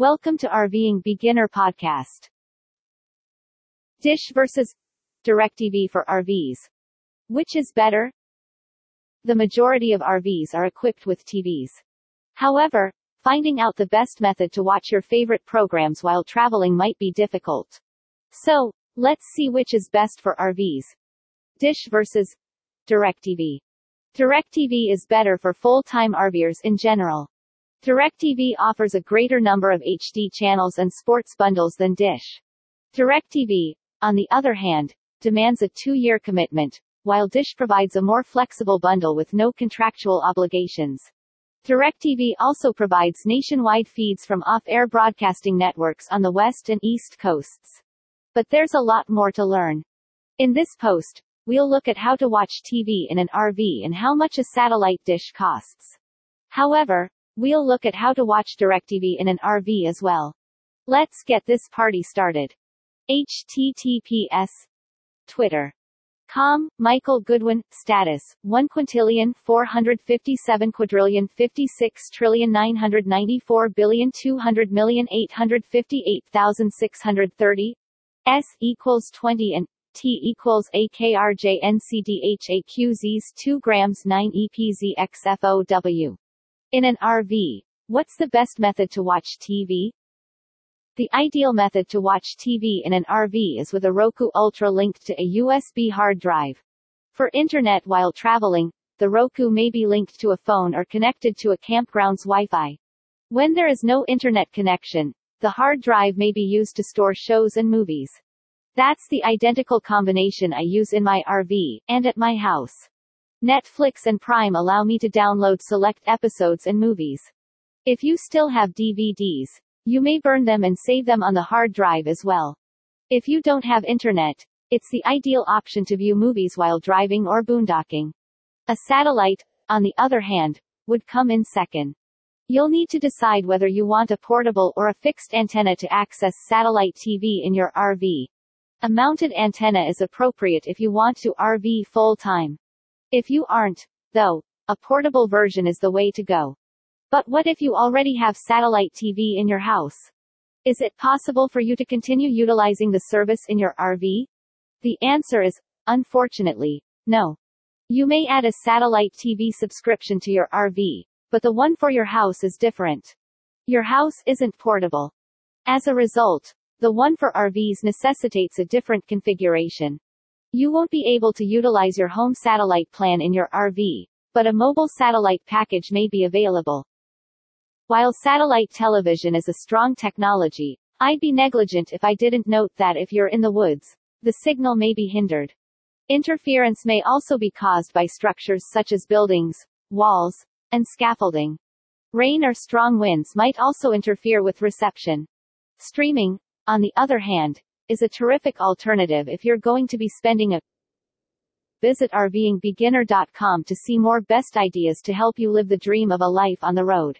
Welcome to RVing Beginner Podcast. Dish versus DirecTV for RVs. Which is better? The majority of RVs are equipped with TVs. However, finding out the best method to watch your favorite programs while traveling might be difficult. So, let's see which is best for RVs. Dish versus DirecTV. DirecTV is better for full-time RVers in general. DirecTV offers a greater number of HD channels and sports bundles than Dish. DirecTV, on the other hand, demands a 2-year commitment, while Dish provides a more flexible bundle with no contractual obligations. DirecTV also provides nationwide feeds from off-air broadcasting networks on the West and East Coasts. But there's a lot more to learn. In this post, we'll look at how to watch TV in an RV and how much a satellite dish costs. However, we'll look at how to watch DirecTV in an RV as well. Let's get this party started. https://twitter.com, Michael Goodwin, status, 1,457,456,994,200,858,630, S=20 and T=AKRJNCDHAQZs2g9EPZXFOW. In an RV, what's the best method to watch TV? The ideal method to watch TV in an RV is with a Roku Ultra linked to a USB hard drive. For internet while traveling, the Roku may be linked to a phone or connected to a campground's Wi-Fi. When there is no internet connection, the hard drive may be used to store shows and movies. That's the identical combination I use in my RV, and at my house. Netflix and Prime allow me to download select episodes and movies. If you still have DVDs, you may burn them and save them on the hard drive as well. If you don't have internet, it's the ideal option to view movies while driving or boondocking. A satellite, on the other hand, would come in second. You'll need to decide whether you want a portable or a fixed antenna to access satellite TV in your RV. A mounted antenna is appropriate if you want to RV full-time. If you aren't, though, a portable version is the way to go. But what if you already have satellite TV in your house? Is it possible for you to continue utilizing the service in your RV? The answer is, unfortunately, no. You may add a satellite TV subscription to your RV, but the one for your house is different. Your house isn't portable. As a result, the one for RVs necessitates a different configuration. You won't be able to utilize your home satellite plan in your RV, but a mobile satellite package may be available. While satellite television is a strong technology, I'd be negligent if I didn't note that if you're in the woods, the signal may be hindered. Interference may also be caused by structures such as buildings, walls, and scaffolding. Rain or strong winds might also interfere with reception. Streaming, on the other hand, is a terrific alternative if you're going to be spending a visit rvingbeginner.com to see more best ideas to help you live the dream of a life on the road.